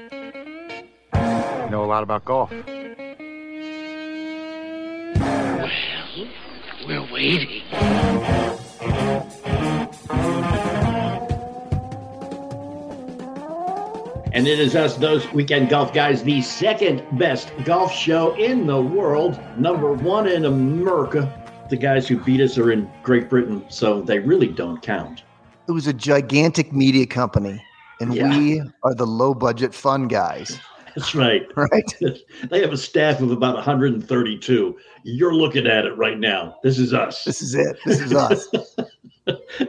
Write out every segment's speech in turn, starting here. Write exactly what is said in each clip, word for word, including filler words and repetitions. I know a lot about golf. Well, we're waiting. And it is us, Those Weekend Golf Guys, the second best golf show in the world, number one in America. The guys who beat us are in Great Britain, so they really don't count. It was a gigantic media company, and yeah. we are the low-budget fun guys. That's right. Right? They have a staff of about one hundred thirty-two. You're looking at it right now. This is us. This is it. This is us.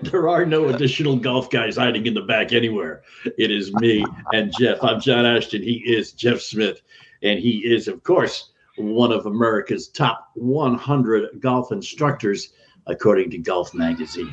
There are no additional golf guys hiding in the back anywhere. It is me and Jeff. I'm John Ashton. He is Jeff Smith, and he is, of course, one of America's top one hundred golf instructors, according to Golf Magazine.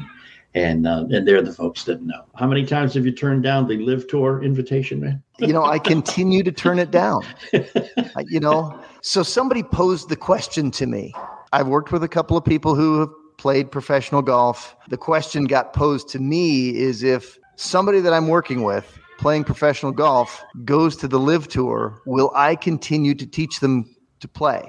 And uh, and they're the folks that know. How many times have you turned down the LIV Tour invitation, man? You know, I continue to turn it down. I, you know, so somebody posed the question to me. I've worked with a couple of people who have played professional golf. The question got posed to me is if somebody that I'm working with playing professional golf goes to the LIV Tour, will I continue to teach them to play?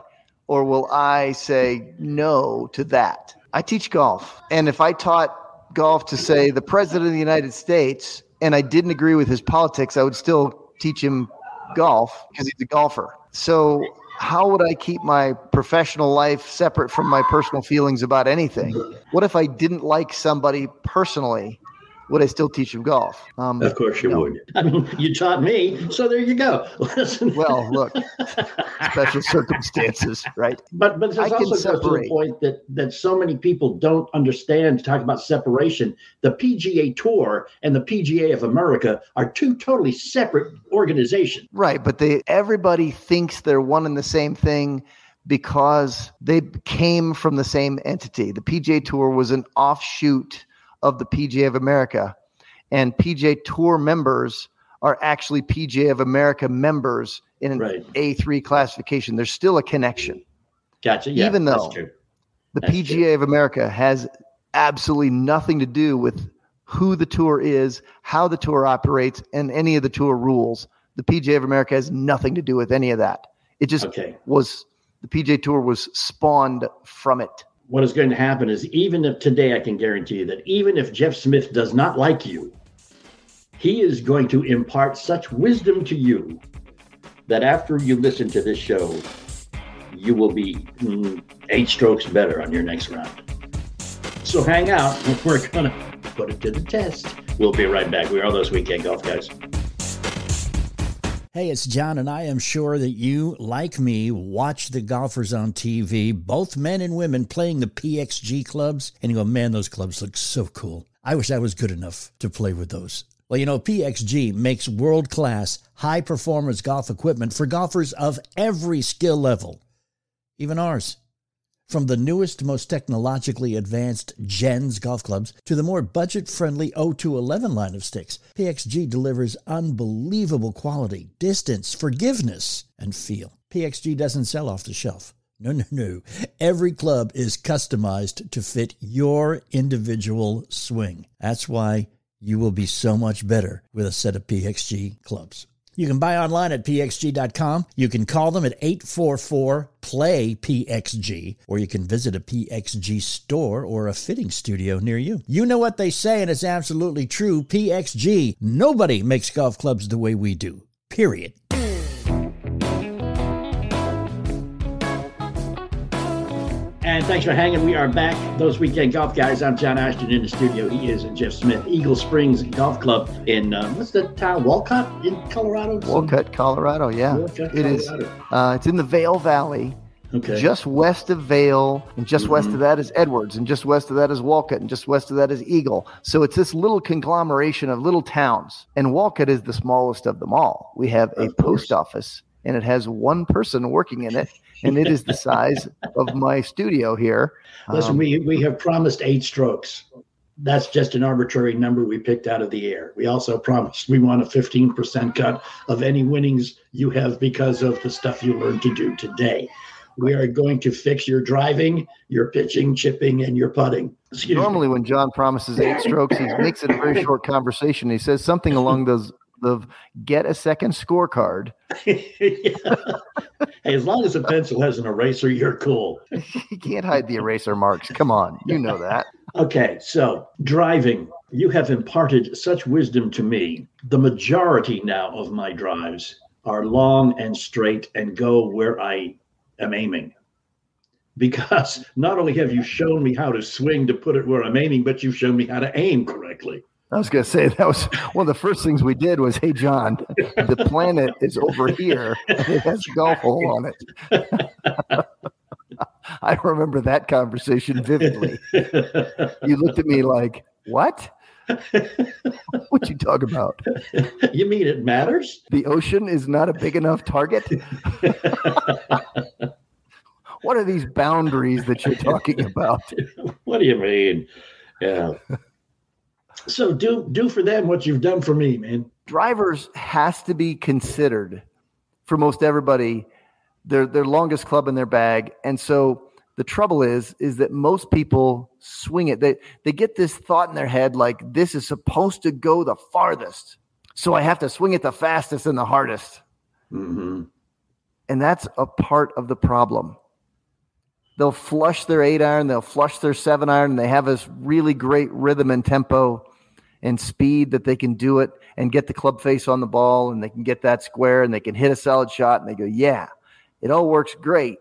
Or will I say no to that? I teach golf. And if I taught golf to, say, the president of the United States, and I didn't agree with his politics, I would still teach him golf because he's a golfer. So how would I keep my professional life separate from my personal feelings about anything? What if I didn't like somebody personally? Would I still teach him golf? Um, of course you no. would. I mean, you taught me, so there you go. Well, look, special circumstances, right? But but this I also goes separate. to the point that, that so many people don't understand, talk about separation. The P G A Tour and the P G A of America are two totally separate organizations. Right, but they everybody thinks they're one and the same thing because they came from the same entity. The P G A Tour was an offshoot of the P G A of America, and P G A Tour members are actually P G A of America members in an right. A three classification. There's still a connection. Gotcha. Yeah, even though that's true. the that's P G A true. of America has absolutely nothing to do with who the tour is, how the tour operates, and any of the tour rules. The P G A of America has nothing to do with any of that. It just okay. was the P G A Tour was spawned from it. What is going to happen is, even if today, I can guarantee you that even if Jeff Smith does not like you, he is going to impart such wisdom to you that after you listen to this show, you will be mm, eight strokes better on your next round. So hang out. We're going to put it to the test. We'll be right back. We are Those Weekend Golf Guys. Hey, it's John, and I am sure that you, like me, watch the golfers on T V, both men and women playing the P X G clubs, and you go, man, those clubs look so cool. I wish I was good enough to play with those. Well, you know, P X G makes world-class, high-performance golf equipment for golfers of every skill level, even ours. From the newest, most technologically advanced Gens golf clubs to the more budget-friendly oh two eleven line of sticks, P X G delivers unbelievable quality, distance, forgiveness, and feel. P X G doesn't sell off the shelf. No, no, no. Every club is customized to fit your individual swing. That's why you will be so much better with a set of P X G clubs. You can buy online at P X G dot com. You can call them at eight four four, P L A Y, P X G, or you can visit a P X G store or a fitting studio near you. You know what they say, and it's absolutely true. P X G, nobody makes golf clubs the way we do, period. And thanks for hanging. We are back. Those Weekend Golf Guys. I'm John Ashton in the studio. He is Jeff Smith, Eagle Springs Golf Club in, uh, what's the town? Walcott in Colorado? Walcott, Colorado. Yeah, Walcott, Colorado. It is. Uh, it's in the Vail Valley. Okay. Just west of Vail, and just mm-hmm. west of that is Edwards, and just west of that is Walcott, and just west of that is Eagle. So it's this little conglomeration of little towns, and Walcott is the smallest of them all. We have a post office, and it has one person working in it, and it is the size of my studio here. Listen, um, we, we have promised eight strokes. That's just an arbitrary number we picked out of the air. We also promised we want a fifteen percent cut of any winnings you have because of the stuff you learned to do today. We are going to fix your driving, your pitching, chipping, and your putting. Excuse Normally me. When John promises eight strokes, he makes it a very short conversation. He says something along those of get a second scorecard. Hey, as long as the pencil has an eraser, you're cool. You can't hide the eraser marks. Come on. You know that. Okay. So driving, you have imparted such wisdom to me. The majority now of my drives are long and straight and go where I am aiming. Because not only have you shown me how to swing to put it where I'm aiming, but you've shown me how to aim correctly. I was going to say, that was one of the first things we did was, hey, John, the planet is over here. And it has a golf hole on it. I remember that conversation vividly. You looked at me like, what? What you talk about? You mean it matters? The ocean is not a big enough target? What are these boundaries that you're talking about? What do you mean? Yeah. So do do for them what you've done for me, man. Drivers has to be considered for most everybody their their longest club in their bag. And so the trouble is, is that most people swing it. They they get this thought in their head like this is supposed to go the farthest. So I have to swing it the fastest and the hardest. Mm-hmm. And that's a part of the problem. They'll flush their eight iron, they'll flush their seven iron, and they have this really great rhythm and tempo and speed that they can do it and get the club face on the ball and they can get that square and they can hit a solid shot and they go, yeah, it all works great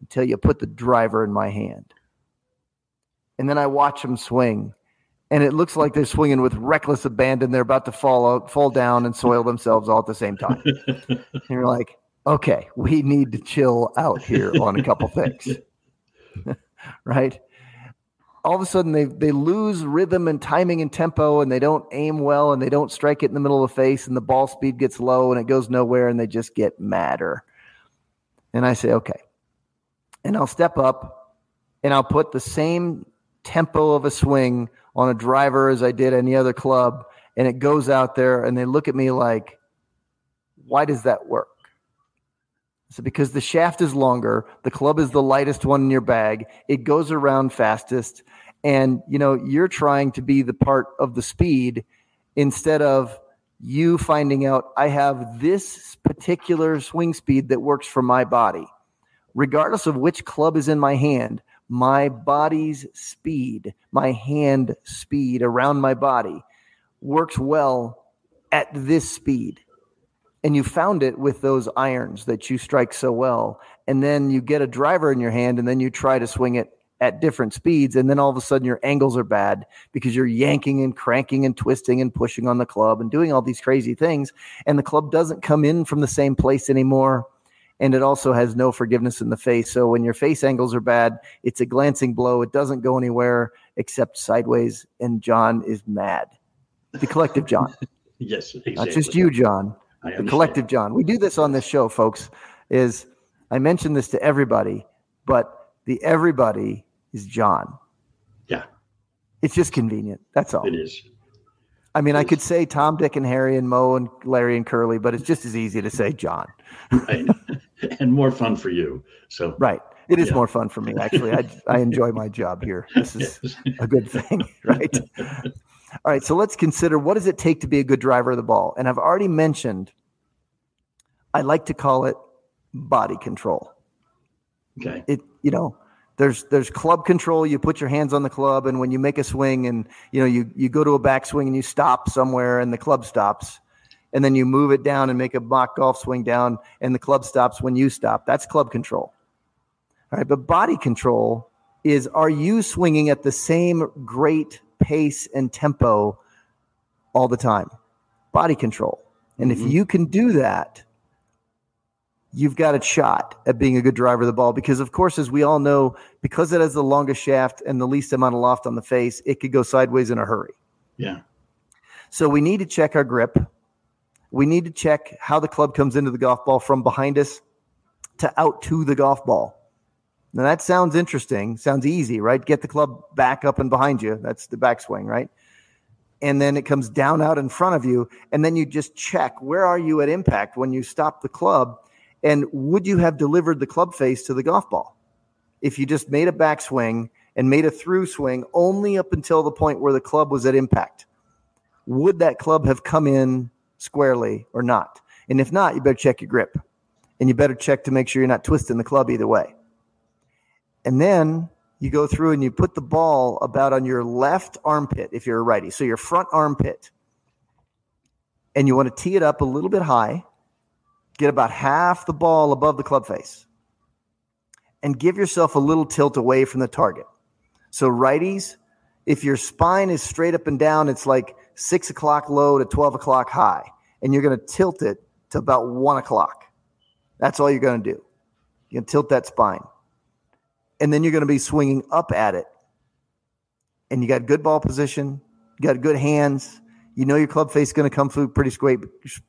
until you put the driver in my hand. And then I watch them swing and it looks like they're swinging with reckless abandon. They're about to fall out, fall down and soil themselves all at the same time. And you're like, okay, we need to chill out here on a couple things. Right? All of a sudden they they lose rhythm and timing and tempo and they don't aim well and they don't strike it in the middle of the face and the ball speed gets low and it goes nowhere and they just get madder. And I say, okay. And I'll step up and I'll put the same tempo of a swing on a driver as I did any other club and it goes out there and they look at me like, why does that work? So because the shaft is longer, the club is the lightest one in your bag, it goes around fastest, and you know you're trying to be the part of the speed instead of you finding out I have this particular swing speed that works for my body. Regardless of which club is in my hand, my body's speed, my hand speed around my body works well at this speed. And you found it with those irons that you strike so well. And then you get a driver in your hand and then you try to swing it at different speeds. And then all of a sudden your angles are bad because you're yanking and cranking and twisting and pushing on the club and doing all these crazy things. And the club doesn't come in from the same place anymore. And it also has no forgiveness in the face. So when your face angles are bad, it's a glancing blow. It doesn't go anywhere except sideways. And John is mad. The collective John. Yes. Exactly. Not just you, John. The collective John. We do this on this show, folks, is I mention this to everybody, but the everybody is John. Yeah. It's just convenient. That's all. It is. I mean, it I is. could say Tom, Dick, and Harry and Moe and Larry and Curly, but it's just as easy to say John. Right. And more fun for you. So Right. It is yeah. more fun for me, actually. I, I enjoy my job here. This is yes. a good thing, right? All right, so let's consider what does it take to be a good driver of the ball? And I've already mentioned, I like to call it body control. Okay. It, you know, there's there's club control. You put your hands on the club, and when you make a swing and, you know, you, you go to a backswing and you stop somewhere and the club stops. And then you move it down and make a mock golf swing down and the club stops when you stop. That's club control. All right, but body control is, are you swinging at the same great pace and tempo all the time? Body control. And mm-hmm. if you can do that, you've got a shot at being a good driver of the ball because, of course, as we all know, because it has the longest shaft and the least amount of loft on the face, it could go sideways in a hurry. Yeah. So we need to check our grip. We need to check how the club comes into the golf ball from behind us to out to the golf ball. Now, that sounds interesting. Sounds easy, right? Get the club back up and behind you. That's the backswing, right? And then it comes down out in front of you. And then you just check, where are you at impact when you stop the club? And would you have delivered the club face to the golf ball? If you just made a backswing and made a through swing only up until the point where the club was at impact, would that club have come in squarely or not. And if not, you better check your grip. And you better check to make sure you're not twisting the club either way. And then you go through and you put the ball about on your left armpit if you're a righty. So your front armpit. And you want to tee it up a little bit high. Get about half the ball above the club face. And give yourself a little tilt away from the target. So righties, if your spine is straight up and down, it's like six o'clock low to twelve o'clock high. And you're going to tilt it to about one o'clock. That's all you're going to do. You're going to tilt that spine. And then you're going to be swinging up at it. And you got good ball position. You got good hands. You know your club face is going to come through pretty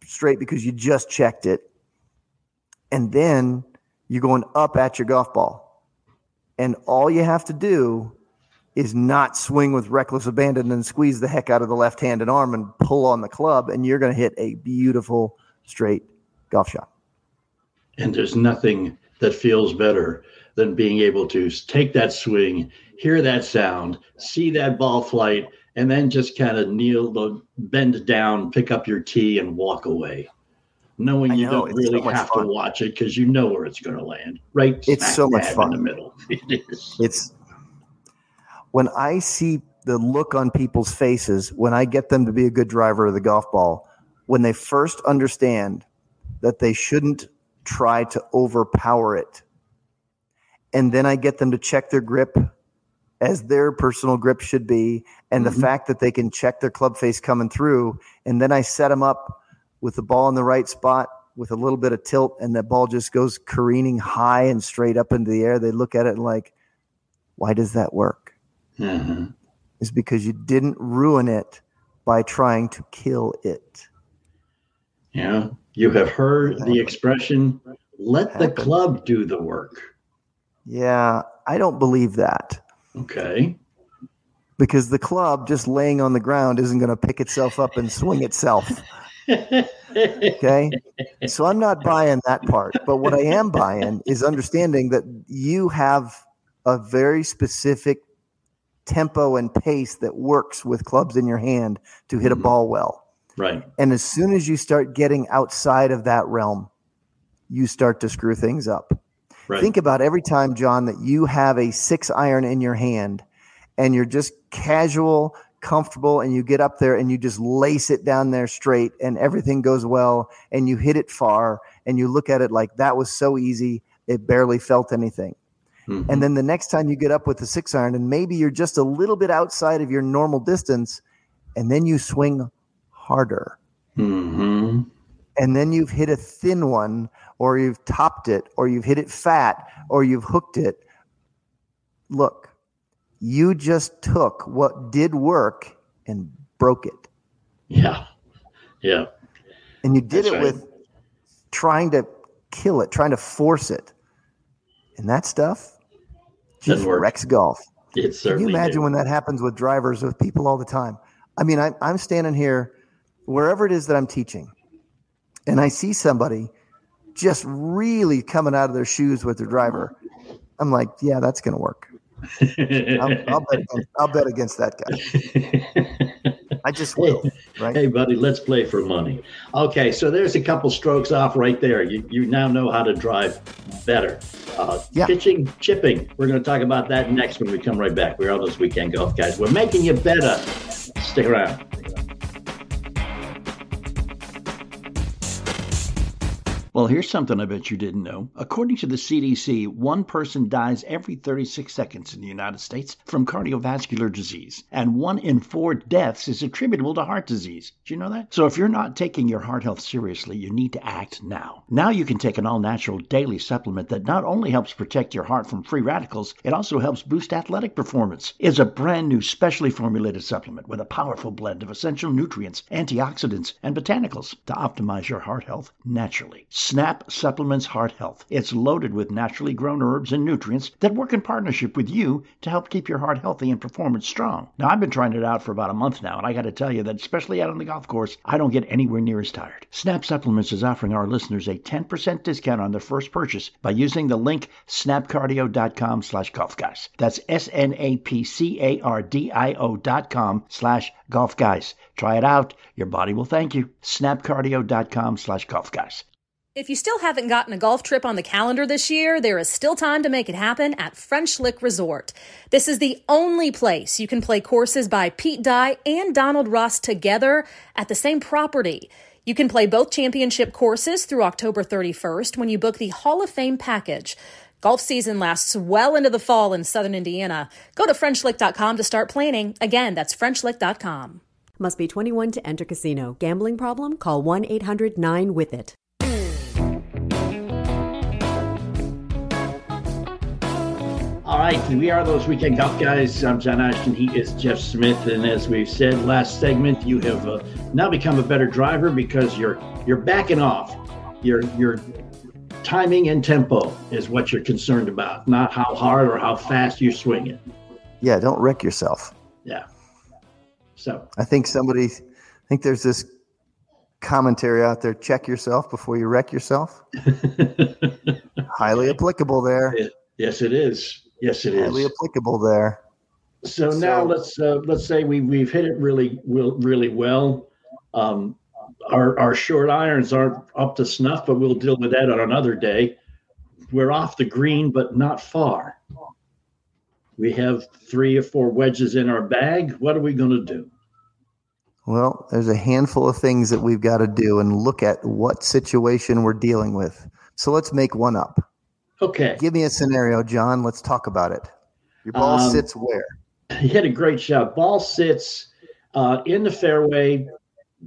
straight because you just checked it. And then you're going up at your golf ball. And all you have to do is not swing with reckless abandon and squeeze the heck out of the left-handed arm and pull on the club, and you're going to hit a beautiful straight golf shot. And there's nothing that feels better than being able to take that swing, hear that sound, see that ball flight, and then just kind of kneel, bend down, pick up your tee, and walk away. Knowing know, you don't really so have fun. to watch it because you know where it's going to land. Right? It's so much fun. In the middle. It is. It's When I see the look on people's faces, when I get them to be a good driver of the golf ball, when they first understand that they shouldn't try to overpower it, and then I get them to check their grip as their personal grip should be, and mm-hmm. the fact that they can check their club face coming through, and then I set them up with the ball in the right spot with a little bit of tilt, and that ball just goes careening high and straight up into the air, they look at it and like, why does that work? Mm-hmm. Is because you didn't ruin it by trying to kill it. Yeah. You have heard the expression, let the club do the work. Yeah. I don't believe that. Okay. Because the club just laying on the ground isn't going to pick itself up and swing itself. Okay. So I'm not buying that part, but what I am buying is understanding that you have a very specific tempo and pace that works with clubs in your hand to hit a ball well. Right. And as soon as you start getting outside of that realm, you start to screw things up. Right. Think about every time, John, that you have a six iron in your hand and you're just casual, comfortable, and you get up there and you just lace it down there straight and everything goes well and you hit it far and you look at it like that was so easy, it barely felt anything. Mm-hmm. And then the next time you get up with the six iron and maybe you're just a little bit outside of your normal distance and then you swing harder. Mm-hmm. And then you've hit a thin one or you've topped it or you've hit it fat or you've hooked it. Look, you just took what did work and broke it. Yeah. Yeah. And you did that's it right. with trying to kill it, trying to force it. And that stuff just wrecks golf. It certainly Can you imagine did. when that happens with drivers, with people all the time? I mean, I'm, I'm standing here, wherever it is that I'm teaching, and I see somebody just really coming out of their shoes with their driver. I'm like, yeah, that's going to work. I'm, I'll, bet against, I'll bet against that guy. I just will. Right? Hey, buddy, let's play for money. Okay, so there's a couple strokes off right there. You you now know how to drive better. Uh, yeah. Pitching, chipping. We're going to talk about that next when we come right back. We're on Those Weekend Golf Guys. We're making you better. Stick around. Well, here's something I bet you didn't know. According to the C D C, one person dies every thirty-six seconds in the United States from cardiovascular disease, and one in four deaths is attributable to heart disease. Do you know that? So if you're not taking your heart health seriously, you need to act now. Now you can take an all-natural daily supplement that not only helps protect your heart from free radicals, it also helps boost athletic performance. It's a brand new, specially formulated supplement with a powerful blend of essential nutrients, antioxidants, and botanicals to optimize your heart health naturally. Snap Supplements Heart Health. It's loaded with naturally grown herbs and nutrients that work in partnership with you to help keep your heart healthy and performance strong. Now, I've been trying it out for about a month now, and I got to tell you that, especially out on the golf course, I don't get anywhere near as tired. Snap Supplements is offering our listeners a ten percent discount on their first purchase by using the link snapcardio.com slash golf guys. That's S-N-A-P-C-A-R-D-I-O dot com slash golf guys. Try it out. Your body will thank you. snapcardio.com slash golf guys. If you still haven't gotten a golf trip on the calendar this year, there is still time to make it happen at French Lick Resort. This is the only place you can play courses by Pete Dye and Donald Ross together at the same property. You can play both championship courses through October thirty-first when you book the Hall of Fame package. Golf season lasts well into the fall in southern Indiana. Go to french lick dot com to start planning. Again, that's french lick dot com. Must be twenty-one to enter casino. Gambling problem? Call one eight hundred nine with it. All right, we are Those Weekend Golf Guys. I'm John Ashton. He is Jeff Smith. And as we've said last segment, you have uh, now become a better driver because you're you're backing off. Your your timing and tempo is what you're concerned about, not how hard or how fast you swing it. Yeah, don't wreck yourself. Yeah. So I think somebody, I think there's this commentary out there: check yourself before you wreck yourself. Highly applicable there. It, yes, it is. Yes, it is. Highly applicable there. So, so now let's uh, let's say we we've hit it really will really well. Um, our our short irons aren't up to snuff, but we'll deal with that on another day. We're off the green, but not far. We have three or four wedges in our bag. What are we going to do? Well, there's a handful of things that we've got to do and look at what situation we're dealing with. So let's make one up. Okay. Give me a scenario, John. Let's talk about it. Your ball um, sits where? You hit a great shot. Ball sits uh, in the fairway,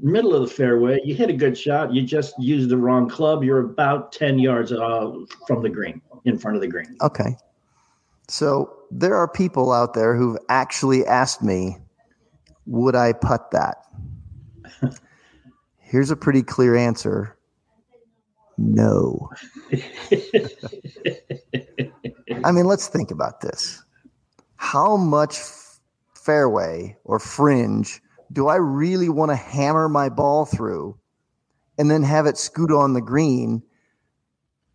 middle of the fairway. You hit a good shot. You just used the wrong club. You're about ten yards uh, from the green, in front of the green. Okay. So there are people out there who've actually asked me, would I putt that? Here's a pretty clear answer. No. I mean, let's think about this. How much f- fairway or fringe do I really want to hammer my ball through and then have it scoot on the green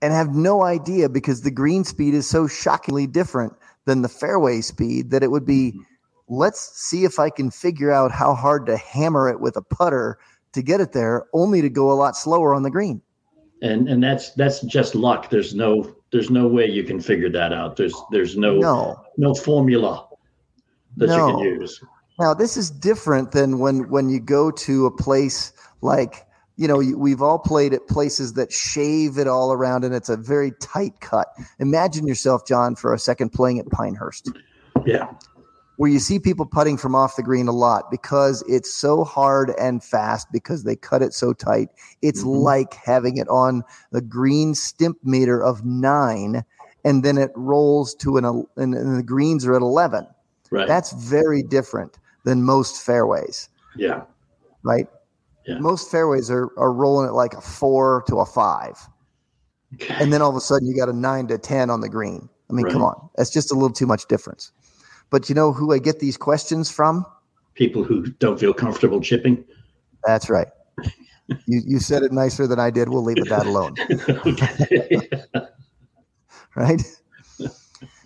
and have no idea, because the green speed is so shockingly different than the fairway speed that it would be, let's see if I can figure out how hard to hammer it with a putter to get it there, only to go a lot slower on the green. And and that's that's just luck. There's no there's no way you can figure that out. There's there's no no, no formula that no. you can use. Now, this is different than when, when you go to a place like, you know, we've all played at places that shave it all around and it's a very tight cut. Imagine yourself, John, for a second playing at Pinehurst. Yeah. Where you see people putting from off the green a lot because it's so hard and fast because they cut it so tight. It's mm-hmm. like having it on the green stimp meter of nine, and then it rolls to an and, and the greens are at eleven. Right. That's very different than most fairways. Yeah. Right. Yeah. Most fairways are are rolling at like a four to a five, okay. And then all of a sudden you got a nine to ten on the green. I mean, right. Come on, that's just a little too much difference. But you know who I get these questions from? People who don't feel comfortable chipping. That's right. You you said it nicer than I did. We'll leave it that alone. Right?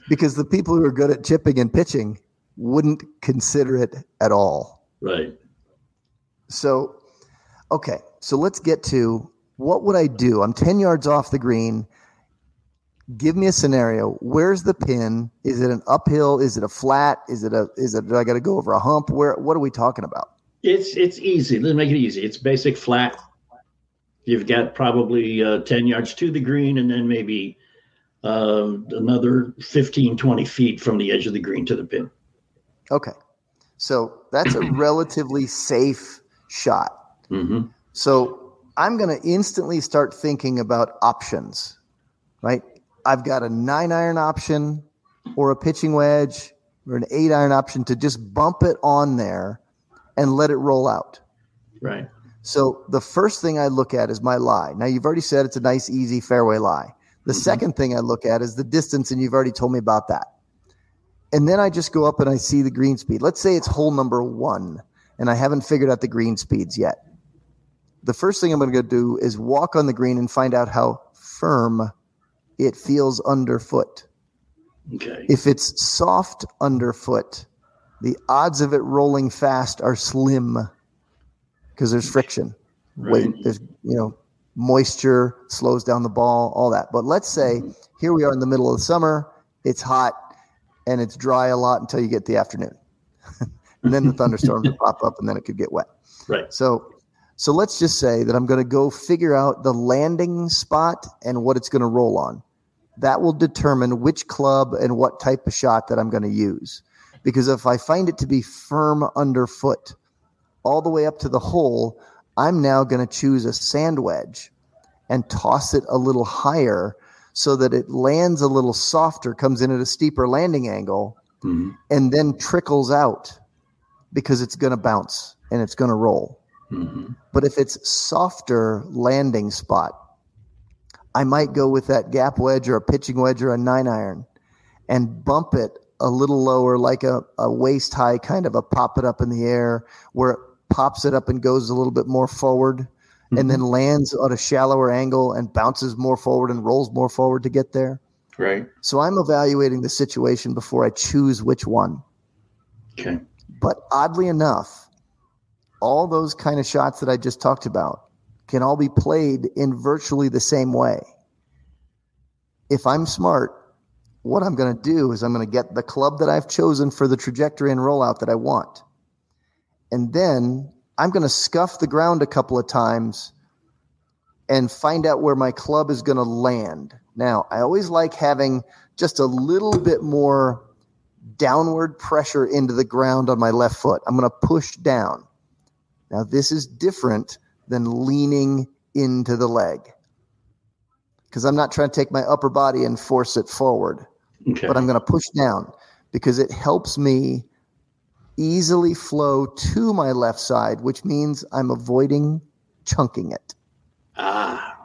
Because the people who are good at chipping and pitching wouldn't consider it at all. Right. So, okay. So let's get to what would I do? I'm ten yards off the green. Give me a scenario. Where's the pin? Is it an uphill? Is it a flat? Is it a, is it, do I got to go over a hump? Where, what are we talking about? It's, it's easy. Let's make it easy. It's basic flat. You've got probably uh, ten yards to the green and then maybe uh, another fifteen, twenty feet from the edge of the green to the pin. Okay. So that's a relatively safe shot. Mm-hmm. So I'm going to instantly start thinking about options, right? I've got a nine iron option or a pitching wedge or an eight iron option to just bump it on there and let it roll out. Right. So the first thing I look at is my lie. Now, you've already said it's a nice, easy fairway lie. The mm-hmm. second thing I look at is the distance, and you've already told me about that. And then I just go up and I see the green speed. Let's say it's hole number one, and I haven't figured out the green speeds yet. The first thing I'm going to go do is walk on the green and find out how firm it feels underfoot. Okay. If it's soft underfoot, the odds of it rolling fast are slim because there's friction. Right. Weight, there's, you know, moisture slows down the ball, all that. But let's say here we are in the middle of the summer, it's hot, and it's dry a lot until you get the afternoon. And then the thunderstorms will pop up, and then it could get wet. Right. So so let's just say that I'm going to go figure out the landing spot and what it's going to roll on. That will determine which club and what type of shot that I'm going to use. Because if I find it to be firm underfoot all the way up to the hole, I'm now going to choose a sand wedge and toss it a little higher so that it lands a little softer, comes in at a steeper landing angle, mm-hmm. and then trickles out because it's going to bounce and it's going to roll. Mm-hmm. But if it's softer landing spot, I might go with that gap wedge or a pitching wedge or a nine iron and bump it a little lower, like a, a waist high, kind of a pop it up in the air where it pops it up and goes a little bit more forward mm-hmm. and then lands at a shallower angle and bounces more forward and rolls more forward to get there. Right. So I'm evaluating the situation before I choose which one. Okay. But oddly enough, all those kind of shots that I just talked about can all be played in virtually the same way. If I'm smart, what I'm going to do is I'm going to get the club that I've chosen for the trajectory and rollout that I want. And then I'm going to scuff the ground a couple of times and find out where my club is going to land. Now, I always like having just a little bit more downward pressure into the ground on my left foot. I'm going to push down. Now, this is different than leaning into the leg, because I'm not trying to take my upper body and force it forward, okay. But I'm going to push down because it helps me easily flow to my left side, which means I'm avoiding chunking it. Ah.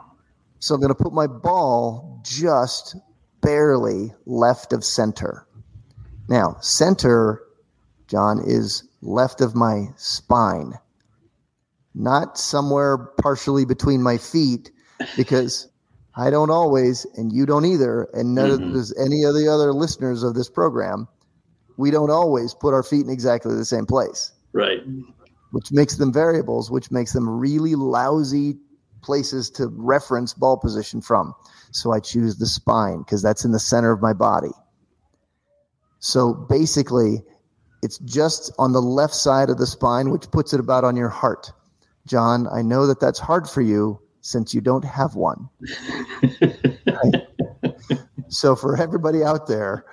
So I'm going to put my ball just barely left of center. Now, center, John, is left of my spine, not somewhere partially between my feet, because I don't always, and you don't either, and none mm-hmm. of this, any of the other listeners of this program, we don't always put our feet in exactly the same place. Right. Which makes them variables, which makes them really lousy places to reference ball position from. So I choose the spine because that's in the center of my body. So basically, it's just on the left side of the spine, which puts it about on your heart. John, I know that that's hard for you since you don't have one. Right? So for everybody out there,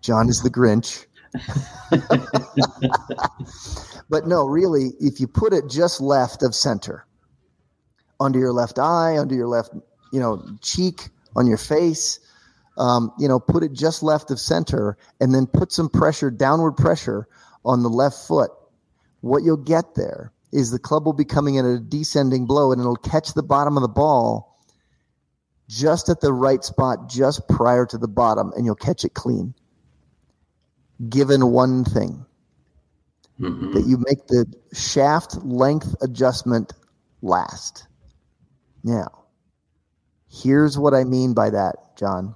John is the Grinch. But no, really, if you put it just left of center, under your left eye, under your left, you know, cheek, on your face, um, you know, put it just left of center and then put some pressure, downward pressure on the left foot. What you'll get there is the club will be coming in at a descending blow, and it'll catch the bottom of the ball just at the right spot, just prior to the bottom, and you'll catch it clean. Given one thing, mm-hmm. that you make the shaft length adjustment last. Now, here's what I mean by that, John.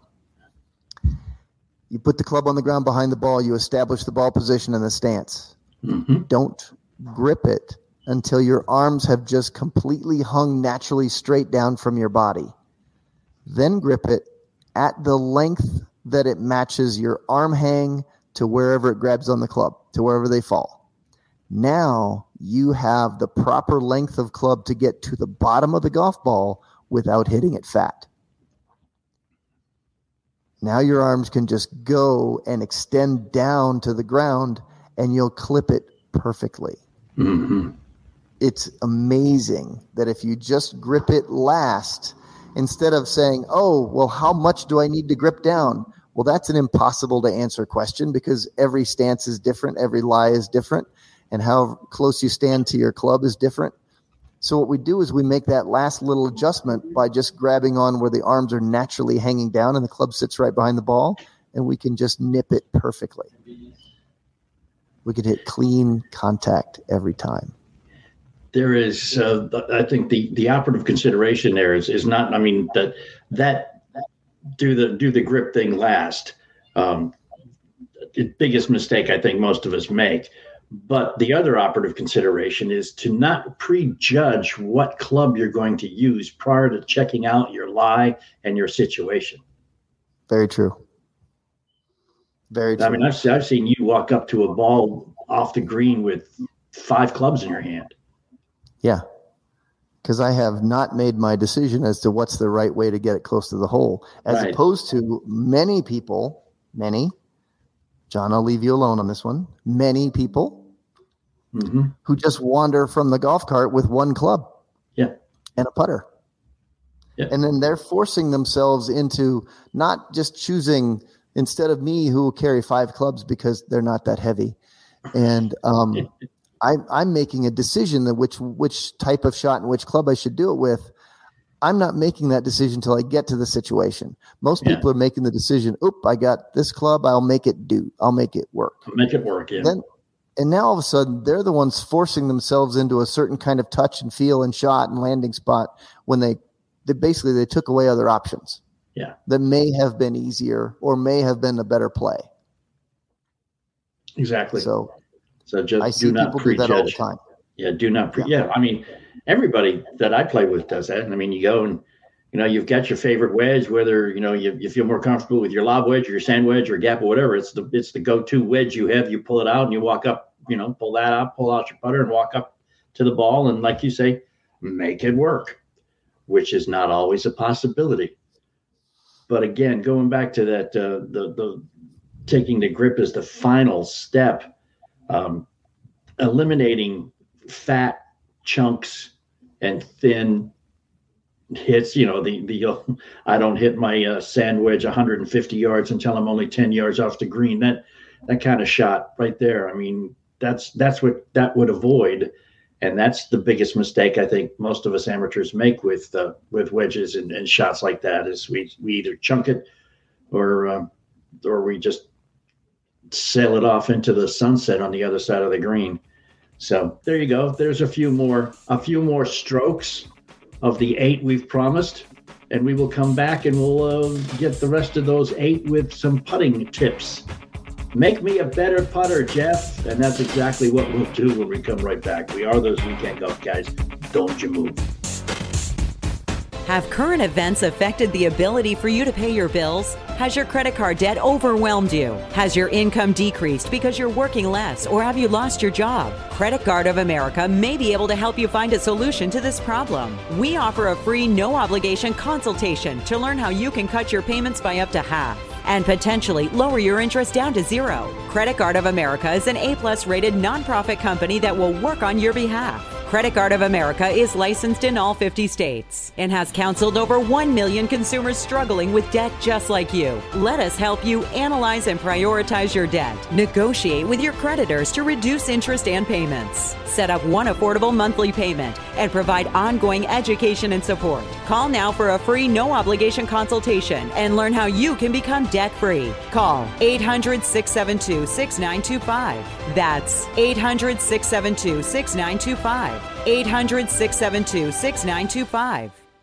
You put the club on the ground behind the ball, you establish the ball position and the stance. Mm-hmm. Don't grip it until your arms have just completely hung naturally straight down from your body. Then grip it at the length that it matches your arm hang to wherever it grabs on the club, to wherever they fall. Now you have the proper length of club to get to the bottom of the golf ball without hitting it fat. Now your arms can just go and extend down to the ground, and you'll clip it perfectly. Mm-hmm. It's amazing that if you just grip it last, instead of saying, oh, well, how much do I need to grip down? Well, that's an impossible to answer question because every stance is different. Every lie is different. And how close you stand to your club is different. So what we do is we make that last little adjustment by just grabbing on where the arms are naturally hanging down and the club sits right behind the ball, and we can just nip it perfectly. We could hit clean contact every time. There is, uh, I think the, the operative consideration there is, is not, I mean, that, that do the, do the grip thing last. Um, the biggest mistake I think most of us make. But the other operative consideration is to not prejudge what club you're going to use prior to checking out your lie and your situation. Very true. Very true. I mean, I've, I've seen you walk up to a ball off the green with five clubs in your hand. Yeah, because I have not made my decision as to what's the right way to get it close to the hole, as right. opposed to many people, many, John, I'll leave you alone on this one, many people mm-hmm. who just wander from the golf cart with one club yeah. and a putter. Yeah. And then they're forcing themselves into not just choosing – instead of me, who will carry five clubs because they're not that heavy. And um, I, I'm making a decision that which which type of shot and which club I should do it with. I'm not making that decision until I get to the situation. Most yeah. people are making the decision, oop, I got this club, I'll make it do. I'll make it work. Make it work, yeah. Then, and now all of a sudden, they're the ones forcing themselves into a certain kind of touch and feel and shot and landing spot when they, they basically they took away other options. Yeah, that may have been easier or may have been a better play. Exactly. So, so just I see do not people prejudge. Do that all the time. Yeah, do not pre- yeah. yeah, I mean, everybody that I play with does that. I mean, you go and, you know, you've got your favorite wedge, whether, you know, you, you feel more comfortable with your lob wedge or your sand wedge or gap or whatever. It's the it's the go-to wedge you have. You pull it out and you walk up, you know, pull that out, pull out your putter and walk up to the ball. And like you say, make it work, which is not always a possibility. But again, going back to that, uh, the the taking the grip is the final step, um, eliminating fat chunks and thin hits. You know, the the uh, I don't hit my uh, sand wedge one hundred fifty yards until I'm only ten yards off the green. That that kind of shot right there. I mean, that's that's what that would avoid, and that's the biggest mistake I think most of us amateurs make with uh, with wedges and, and shots like that. Is we we either chunk it, or um, or we just sail it off into the sunset on the other side of the green. So there you go. There's a few more a few more strokes of the eight we've promised, and we will come back and we'll uh, get the rest of those eight with some putting tips. Make me a better putter, Jeff. And that's exactly what we'll do when we come right back. We are Those Weekend Golf Guys. Don't you move. Have current events affected the ability for you to pay your bills? Has your credit card debt overwhelmed you? Has your income decreased because you're working less, or have you lost your job? Credit Guard of America may be able to help you find a solution to this problem. We offer a free, no-obligation consultation to learn how you can cut your payments by up to half and potentially lower your interest down to zero. Credit Guard of America is an A-plus rated nonprofit company that will work on your behalf. Credit Guard of America is licensed in all fifty states and has counseled over one million consumers struggling with debt just like you. Let us help you analyze and prioritize your debt. Negotiate with your creditors to reduce interest and payments. Set up one affordable monthly payment and provide ongoing education and support. Call now for a free, no-obligation consultation and learn how you can become debt-free. Call eight hundred, six seven two, six nine two five. That's eight hundred, six seven two, six nine two five. eight hundred, six seven two, six nine two five.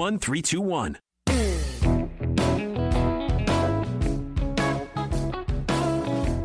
one three two one.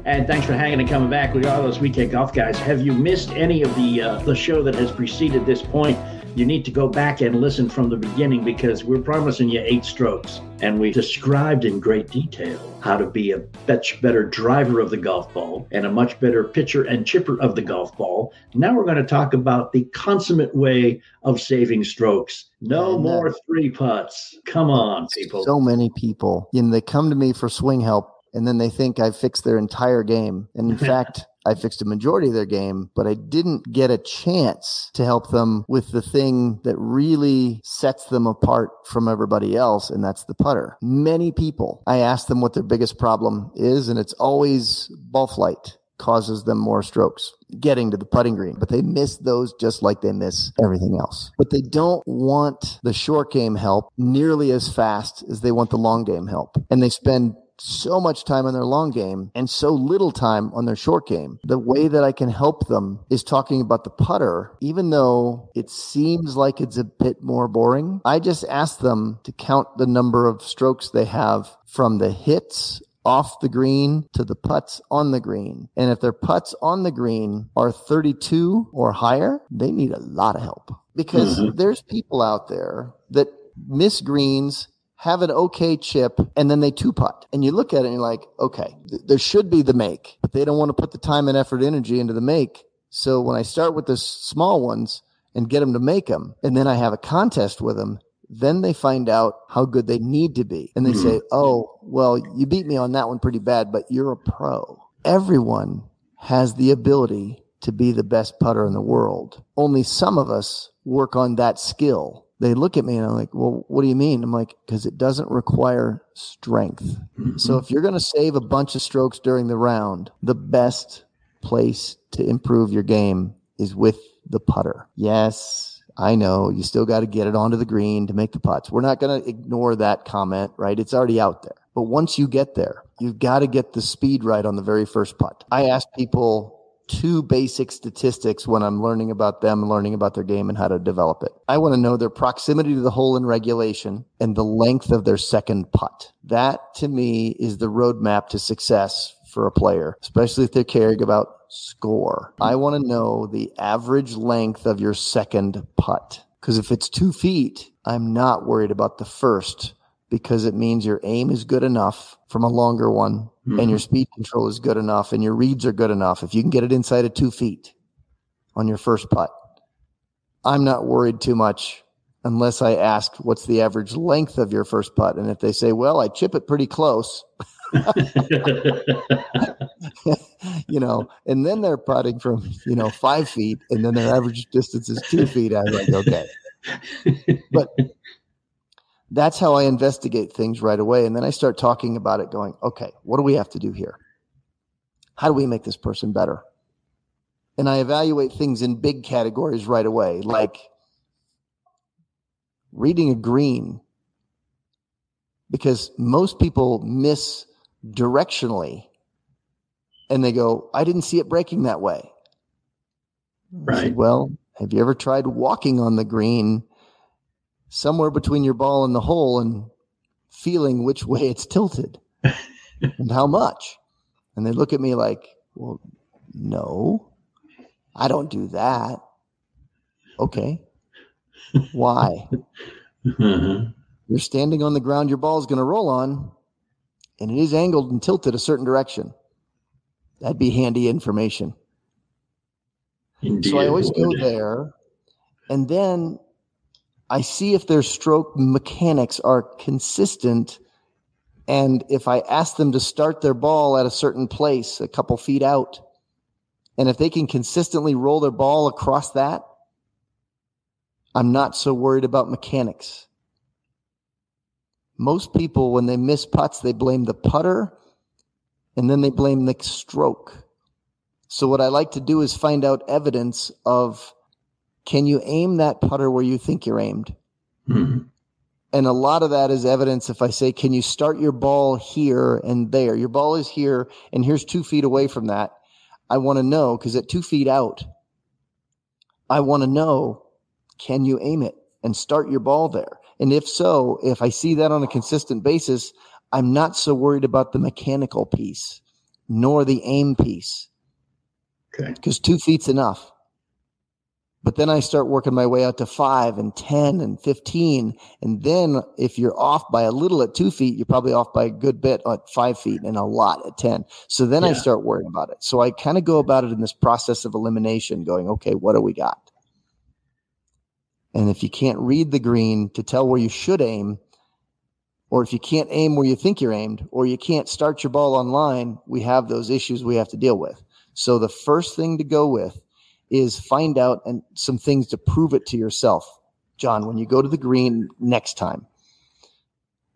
And thanks for hanging and coming back. We are Those Weekend Golf Guys. Have you missed any of the uh, the show that has preceded this point? You need to go back and listen from the beginning, because we're promising you eight strokes. And we described in great detail how to be a much better driver of the golf ball and a much better pitcher and chipper of the golf ball. Now we're going to talk about the consummate way of saving strokes. No more three putts. Come on, people. So many people, you know, they come to me for swing help, and then they think I fixed their entire game. And in fact, I fixed a majority of their game, but I didn't get a chance to help them with the thing that really sets them apart from everybody else, and that's the putter. Many people, I ask them what their biggest problem is, and it's always ball flight causes them more strokes getting to the putting green, but they miss those just like they miss everything else. But they don't want the short game help nearly as fast as they want the long game help, and they spend so much time on their long game and so little time on their short game. The way that I can help them is talking about the putter, even though it seems like it's a bit more boring. I just ask them to count the number of strokes they have from the hits off the green to the putts on the green. And if their putts on the green are thirty-two or higher, they need a lot of help, because mm-hmm. there's people out there that miss greens, have an okay chip, and then they two-putt. And you look at it and you're like, okay, th- there should be the make, but they don't want to put the time and effort energy into the make. So when I start with the small ones and get them to make them, and then I have a contest with them, then they find out how good they need to be. And they mm-hmm. say, oh, well, you beat me on that one pretty bad, but you're a pro. Everyone has the ability to be the best putter in the world. Only some of us work on that skill. They look at me and I'm like, well, what do you mean? I'm like, because it doesn't require strength. So if you're going to save a bunch of strokes during the round, the best place to improve your game is with the putter. Yes, I know you still got to get it onto the green to make the putts. We're not going to ignore that comment, right? It's already out there. But once you get there, you've got to get the speed right on the very first putt. I ask people two basic statistics when I'm learning about them, learning about their game and how to develop it. I want to know their proximity to the hole in regulation and the length of their second putt. That to me is the roadmap to success for a player, especially if they're caring about score. I want to know the average length of your second putt, because if it's two feet, I'm not worried about the first, because it means your aim is good enough from a longer one mm-hmm. and your speed control is good enough and your reads are good enough. If you can get it inside of two feet on your first putt, I'm not worried too much unless I ask what's the average length of your first putt. And if they say, well, I chip it pretty close, you know, and then they're putting from, you know, five feet and then their average distance is two feet. I'm like, okay. But that's how I investigate things right away. And then I start talking about it going, okay, what do we have to do here? How do we make this person better? And I evaluate things in big categories right away, like reading a green, because most people miss directionally and they go, I didn't see it breaking that way. Right. I said, well, have you ever tried walking on the green somewhere between your ball and the hole and feeling which way it's tilted and how much? And they look at me like, well, no, I don't do that. Okay. Why? Mm-hmm. You're standing on the ground your ball is going to roll on, and it is angled and tilted a certain direction. That'd be handy information. Indeed. So I always go there, and then I see if their stroke mechanics are consistent, and if I ask them to start their ball at a certain place, a couple feet out, and if they can consistently roll their ball across that, I'm not so worried about mechanics. Most people, when they miss putts, they blame the putter, and then they blame the stroke. So what I like to do is find out evidence of, can you aim that putter where you think you're aimed? Mm-hmm. And a lot of that is evidence. If I say, can you start your ball here and there? Your ball is here, and here's two feet away from that. I want to know, because at two feet out, I want to know, can you aim it and start your ball there? And if so, if I see that on a consistent basis, I'm not so worried about the mechanical piece nor the aim piece. Okay. Because two feet's enough. But then I start working my way out to five and ten and fifteen. And then if you're off by a little at two feet, you're probably off by a good bit at five feet and a lot at ten. So then yeah. I start worrying about it. So I kind of go about it in this process of elimination, going, okay, what do we got? And if you can't read the green to tell where you should aim, or if you can't aim where you think you're aimed, or you can't start your ball on line, we have those issues we have to deal with. So the first thing to go with is find out and some things to prove it to yourself. John, when you go to the green next time,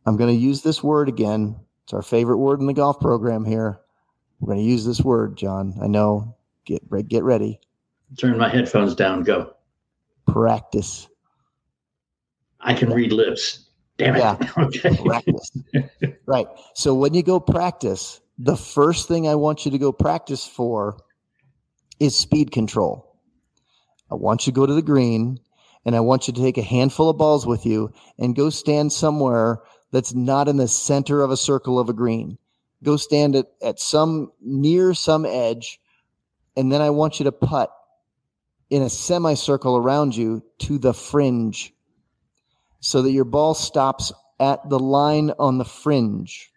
I'm going to use this word again. It's our favorite word in the golf program here. We're going to use this word, John. I know. Get, get ready. Turn my headphones down. Go. Practice. I can read lips. Damn it. Yeah. Okay. Practice. Right. So when you go practice, the first thing I want you to go practice for is speed control. I want you to go to the green, and I want you to take a handful of balls with you and go stand somewhere that's not in the center of a circle of a green. Go stand at, at some near some edge, and then I want you to putt in a semicircle around you to the fringe so that your ball stops at the line on the fringe.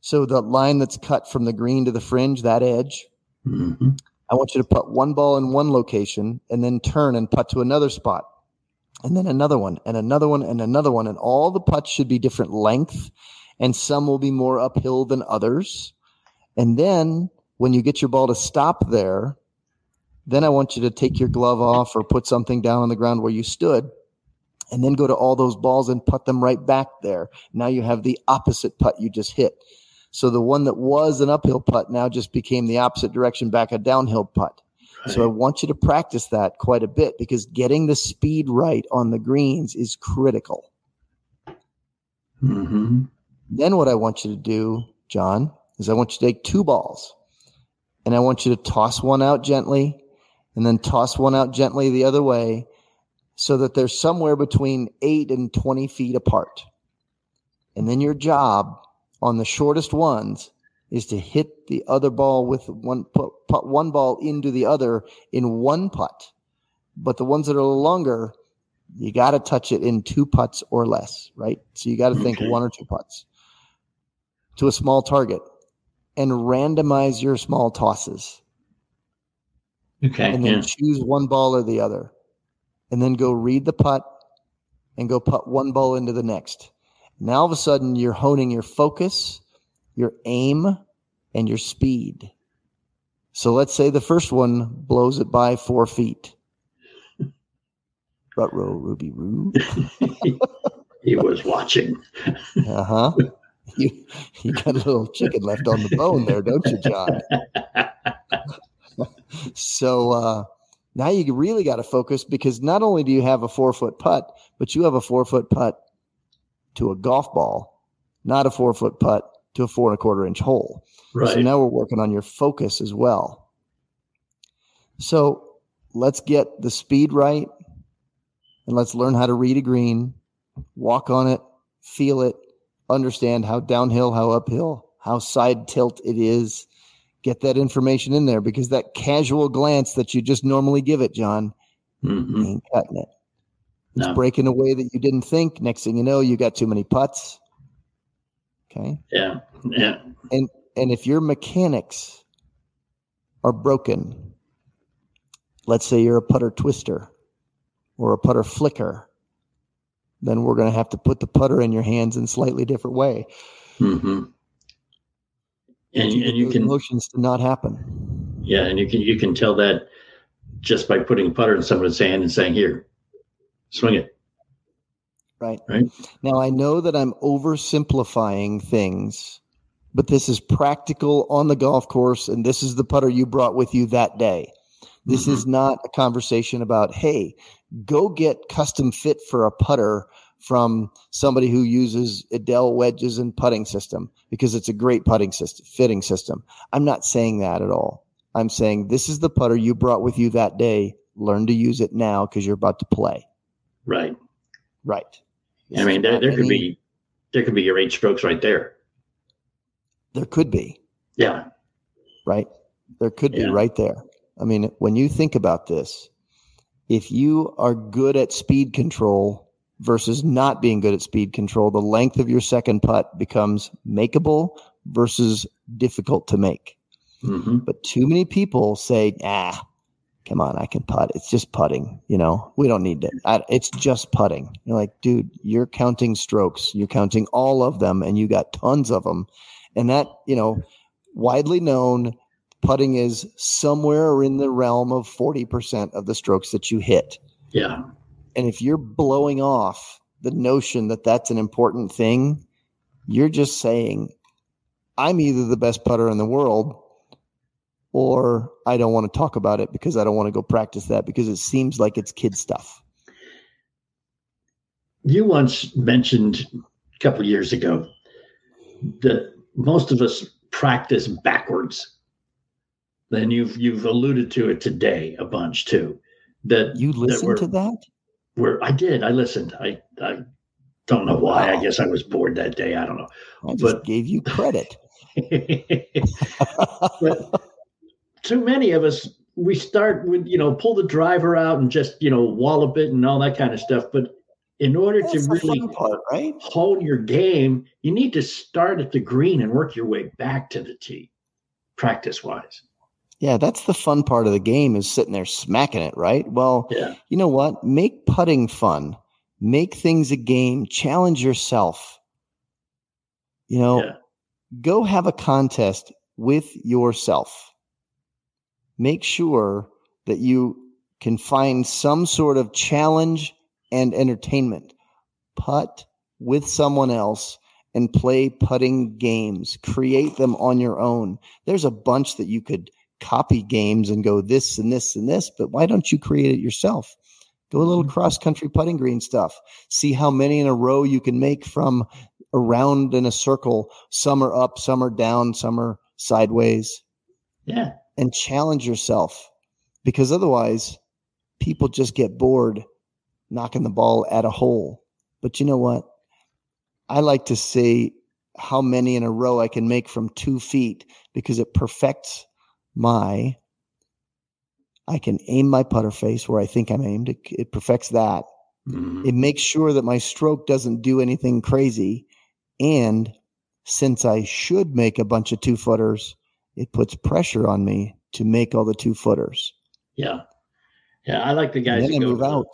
So the line that's cut from the green to the fringe, that edge, mm-hmm. I want you to put one ball in one location and then turn and putt to another spot, and then another one and another one and another one. And all the putts should be different length, and some will be more uphill than others. And then when you get your ball to stop there, then I want you to take your glove off or put something down on the ground where you stood, and then go to all those balls and putt them right back there. Now you have the opposite putt you just hit. So the one that was an uphill putt now just became the opposite direction back a downhill putt. Right. So I want you to practice that quite a bit, because getting the speed right on the greens is critical. Mm-hmm. Then what I want you to do, John, is I want you to take two balls, and I want you to toss one out gently and then toss one out gently the other way so that they're somewhere between eight and twenty feet apart. And then your job on the shortest ones is to hit the other ball with one put, put one ball into the other in one putt. But the ones that are a little longer, you got to touch it in two putts or less, right? So you got to think okay. one or two putts to a small target and randomize your small tosses. Okay. And then yeah. choose one ball or the other, and then go read the putt and go putt one ball into the next. Now all of a sudden you're honing your focus, your aim, and your speed. So let's say the first one blows it by four feet. Rut row, Ruby Roo. He was watching. Uh huh. You, you got a little chicken left on the bone there, don't you, John? So uh, now you really got to focus, because not only do you have a four foot putt, but you have a four foot putt to a golf ball, not a four foot putt to a four and a quarter inch hole. Right. So now we're working on your focus as well. So let's get the speed right, and let's learn how to read a green, walk on it, feel it, understand how downhill, how uphill, how side tilt it is. Get that information in there, because that casual glance that you just normally give it, John, mm-hmm. ain't cutting it. It's no. breaking away that you didn't think. Next thing you know, you got too many putts. Okay. Yeah. Yeah. And and if your mechanics are broken, let's say you're a putter twister or a putter flicker, then we're going to have to put the putter in your hands in a slightly different way. Mm-hmm. And, and you, and you can motions to not happen. Yeah, and you can you can tell that just by putting a putter in someone's hand and saying, "Here, swing it." Right. Right. Now, I know that I'm oversimplifying things, but this is practical on the golf course, and this is the putter you brought with you that day. This mm-hmm. is not a conversation about, hey, go get custom fit for a putter from somebody who uses Adele wedges and putting system because it's a great putting system, fitting system. I'm not saying that at all. I'm saying this is the putter you brought with you that day. Learn to use it now because you're about to play. Right. Right. This I mean, there, there could be there could be your eight strokes right there. There could be. Yeah. Right. There could yeah. be right there. I mean, when you think about this, if you are good at speed control versus not being good at speed control, the length of your second putt becomes makeable versus difficult to make. Mm-hmm. But too many people say, ah, come on, I can putt. It's just putting. You know, we don't need it. I, it's just putting. You're like, dude, you're counting strokes. You're counting all of them, and you got tons of them. And that, you know, widely known, putting is somewhere in the realm of forty percent of the strokes that you hit. Yeah. And if you're blowing off the notion that that's an important thing, you're just saying, I'm either the best putter in the world or I don't want to talk about it because I don't want to go practice that because it seems like it's kid stuff. You once mentioned a couple of years ago that most of us practice backwards. Then you've you've alluded to it today a bunch too. That you listened to that? Where I did, I listened. I I don't know why. Wow. I guess I was bored that day. I don't know. I just but, gave you credit. But too many of us, we start with, you know, pull the driver out and just, you know, wallop it and all that kind of stuff. But in order That's to really part, right? hone your game, you need to start at the green and work your way back to the tee, practice-wise. Yeah, that's the fun part of the game is sitting there smacking it, right? Well, yeah. you know what? Make putting fun. Make things a game. Challenge yourself. You know, yeah. go have a contest with yourself. Make sure that you can find some sort of challenge and entertainment. Putt with someone else. And play putting games. Create them on your own. There's a bunch that you could copy games and go this and this and this, but why don't you create it yourself? Do a little cross-country putting green stuff. See how many in a row you can make from around in a circle. Some are up, some are down, some are sideways. Yeah. And challenge yourself because otherwise people just get bored knocking the ball at a hole. But you know what? I like to see how many in a row I can make from two feet because it perfects my, I can aim my putter face where I think I'm aimed. It, it perfects that. Mm-hmm. It makes sure that my stroke doesn't do anything crazy. And since I should make a bunch of two footers, it puts pressure on me to make all the two footers. Yeah. Yeah. I like the guys that go move out.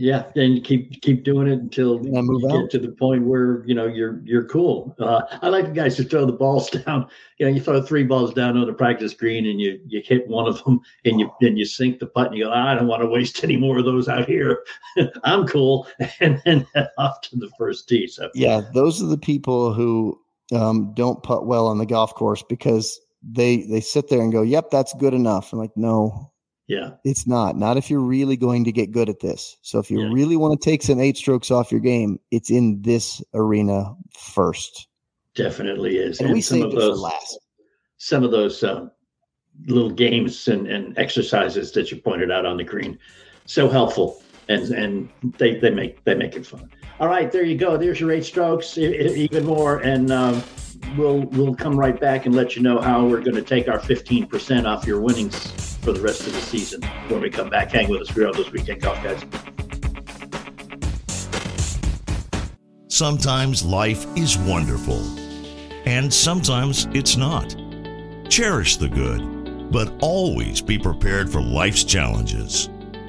Yeah, and keep keep doing it until you get out. To the point where you know you're you're cool. Uh, I like the guys who throw the balls down. You know, you throw three balls down on the practice green, and you you hit one of them, and you and you sink the putt, and you go, I don't want to waste any more of those out here. I'm cool, and then off to the first tee. So yeah, those are the people who um, don't putt well on the golf course because they they sit there and go, "Yep, that's good enough." I'm like, no. Yeah, it's not. Not if you're really going to get good at this. So if you yeah. really want to take some eight strokes off your game, it's in this arena first. Definitely is. And, and we some saved of those, it for last. Some of those um, little games and, and exercises that you pointed out on the green, so helpful, and and they, they make they make it fun. All right, there you go. There's your eight strokes, even more, and um, we'll we'll come right back and let you know how we're going to take our fifteen percent off your winnings for the rest of the season. When we come back, hang with us. We're on Those Weekend Golf Guys. Sometimes life is wonderful, and sometimes it's not. Cherish the good, but always be prepared for life's challenges.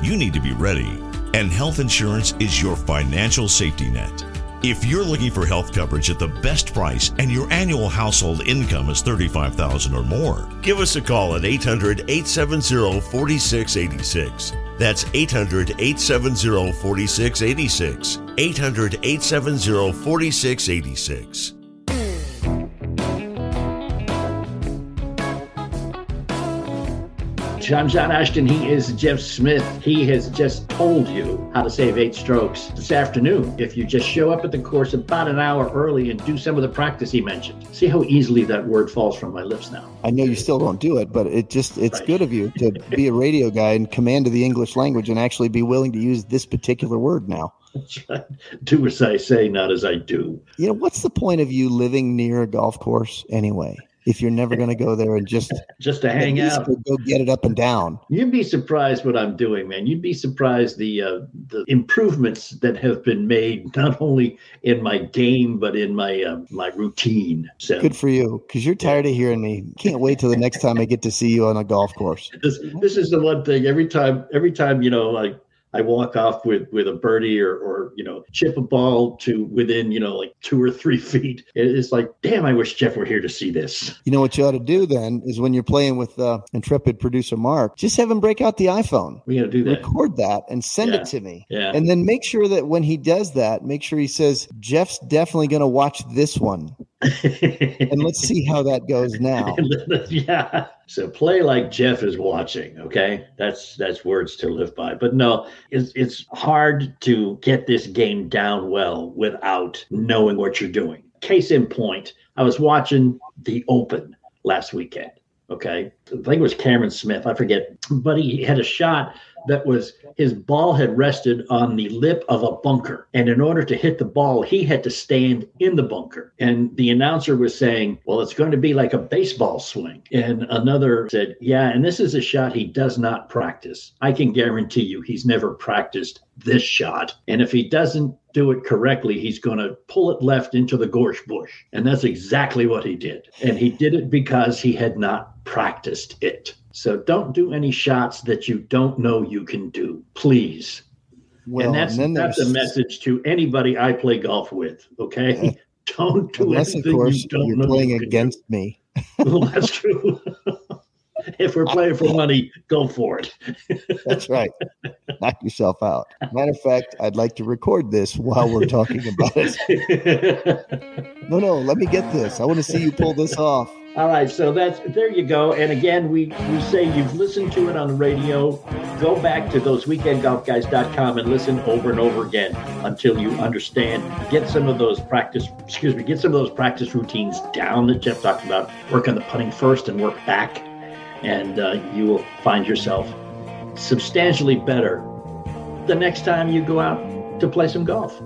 you need to be ready, and health insurance is your financial safety net. If you're looking for health coverage at the best price and your annual household income is thirty-five thousand dollars or more, give us a call at eight hundred, eight seven zero, four six eight six. That's eight hundred, eight seven zero, four six eight six. eight hundred, eight seven zero, four six eight six. I'm John Ashton. He is Jeff Smith. He has just told you how to save eight strokes this afternoon if you just show up at the course about an hour early and do some of the practice he mentioned. See how easily that word falls from my lips now. I know you still don't do it, but it just it's right. Good of you to be a radio guy and command of the English language and actually be willing to use this particular word now. Do as I say, not as I do. You know, what's the point of you living near a golf course anyway? If you're never going to go there and just just to hang out, go get it up and down. You'd be surprised what I'm doing, man. You'd be surprised the uh, the improvements that have been made, not only in my game but in my uh, my routine. So good for you, because you're tired of hearing me. Can't wait till the next time I get to see you on a golf course. This, this is the one thing. Every time, every time, you know, like I walk off with, with a birdie or, or, you know, chip a ball to within, you know, like two or three feet. It's like, damn, I wish Jeff were here to see this. You know what you ought to do then is when you're playing with uh, intrepid producer Mark, just have him break out the iPhone. We got to do that. Record that and send yeah. it to me. Yeah. And then make sure that when he does that, make sure he says, Jeff's definitely going to watch this one. And let's see how that goes now. Yeah. So play like Jeff is watching. Okay. That's, that's words to live by, but no, it's, it's hard to get this game down well without knowing what you're doing. Case in point, I was watching The Open last weekend. Okay. I think it was Cameron Smith. I forget, but he had a shot that was his ball had rested on the lip of a bunker. And in order to hit the ball, he had to stand in the bunker. And the announcer was saying, well, it's going to be like a baseball swing. And another said, yeah, and this is a shot he does not practice. I can guarantee you he's never practiced this shot. And if he doesn't do it correctly, he's going to pull it left into the gorse bush. And that's exactly what he did. And he did it because he had not practiced it. So don't do any shots that you don't know you can do, please. Well, and that's, and that's a message to anybody I play golf with, okay? Yeah. Don't do Unless, anything of course, you don't you're know playing you can against do. Me. Well, that's true. If we're playing for money, go for it. That's right. Knock yourself out. Matter of fact, I'd like to record this while we're talking about it. No, no, let me get this. I want to see you pull this off. All right, so that's there you go. And again, we, we say you've listened to it on the radio. Go back to those weekend golf guys dot com and listen over and over again until you understand. Get some of those practice, excuse me, get some of those practice routines down that Jeff talked about. Work on the putting first and work back, and uh, you will find yourself substantially better the next time you go out to play some golf.